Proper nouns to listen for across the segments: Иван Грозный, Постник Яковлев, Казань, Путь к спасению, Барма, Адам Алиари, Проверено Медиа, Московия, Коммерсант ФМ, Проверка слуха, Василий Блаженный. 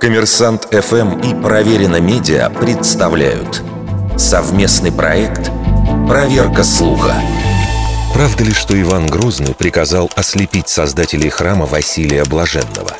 Коммерсант ФМ и Проверено Медиа представляют совместный проект «Проверка слуха». Правда ли, что Иван Грозный приказал ослепить создателей храма Василия Блаженного?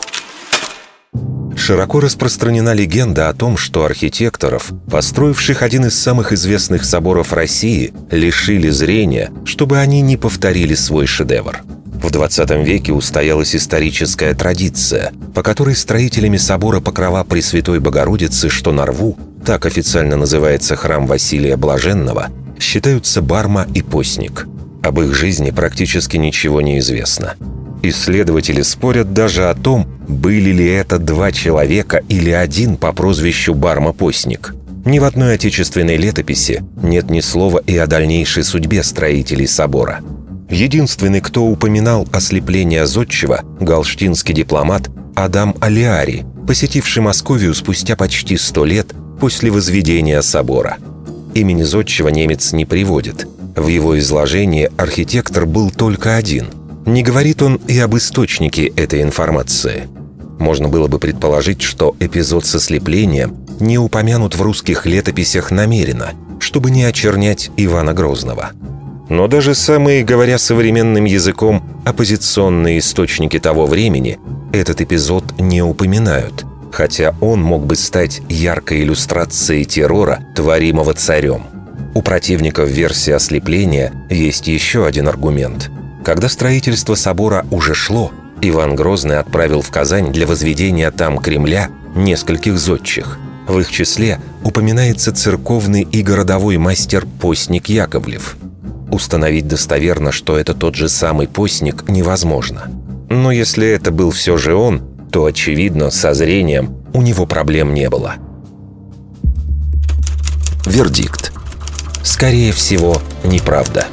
Широко распространена легенда о том, что архитекторов, построивших один из самых известных соборов России, лишили зрения, чтобы они не повторили свой шедевр. В 20 веке устоялась историческая традиция, по которой строителями собора Покрова Пресвятой Богородицы, что на Рву, так официально называется храм Василия Блаженного, считаются Барма и Постник. Об их жизни практически ничего не известно. Исследователи спорят даже о том, были ли это два человека или один по прозвищу Барма-Постник. Ни в одной отечественной летописи нет ни слова и о дальнейшей судьбе строителей собора. Единственный, кто упоминал ослепление зодчего, галштинский дипломат Адам Алиари, посетивший Московию спустя почти 100 лет после возведения собора. Имени зодчего немец не приводит. В его изложении архитектор был только один. Не говорит он и об источнике этой информации. Можно было бы предположить, что эпизод со слеплением не упомянут в русских летописях намеренно, чтобы не очернять Ивана Грозного. Но даже самые, говоря современным языком, оппозиционные источники того времени этот эпизод не упоминают, хотя он мог бы стать яркой иллюстрацией террора, творимого царем. У противников версии ослепления есть еще один аргумент. Когда строительство собора уже шло, Иван Грозный отправил в Казань для возведения там Кремля нескольких зодчих. В их числе упоминается церковный и городовой мастер Постник Яковлев. Установить достоверно, что это тот же самый постник, невозможно. Но если это был все же он, то, очевидно, со зрением у него проблем не было. Вердикт. Скорее всего, неправда.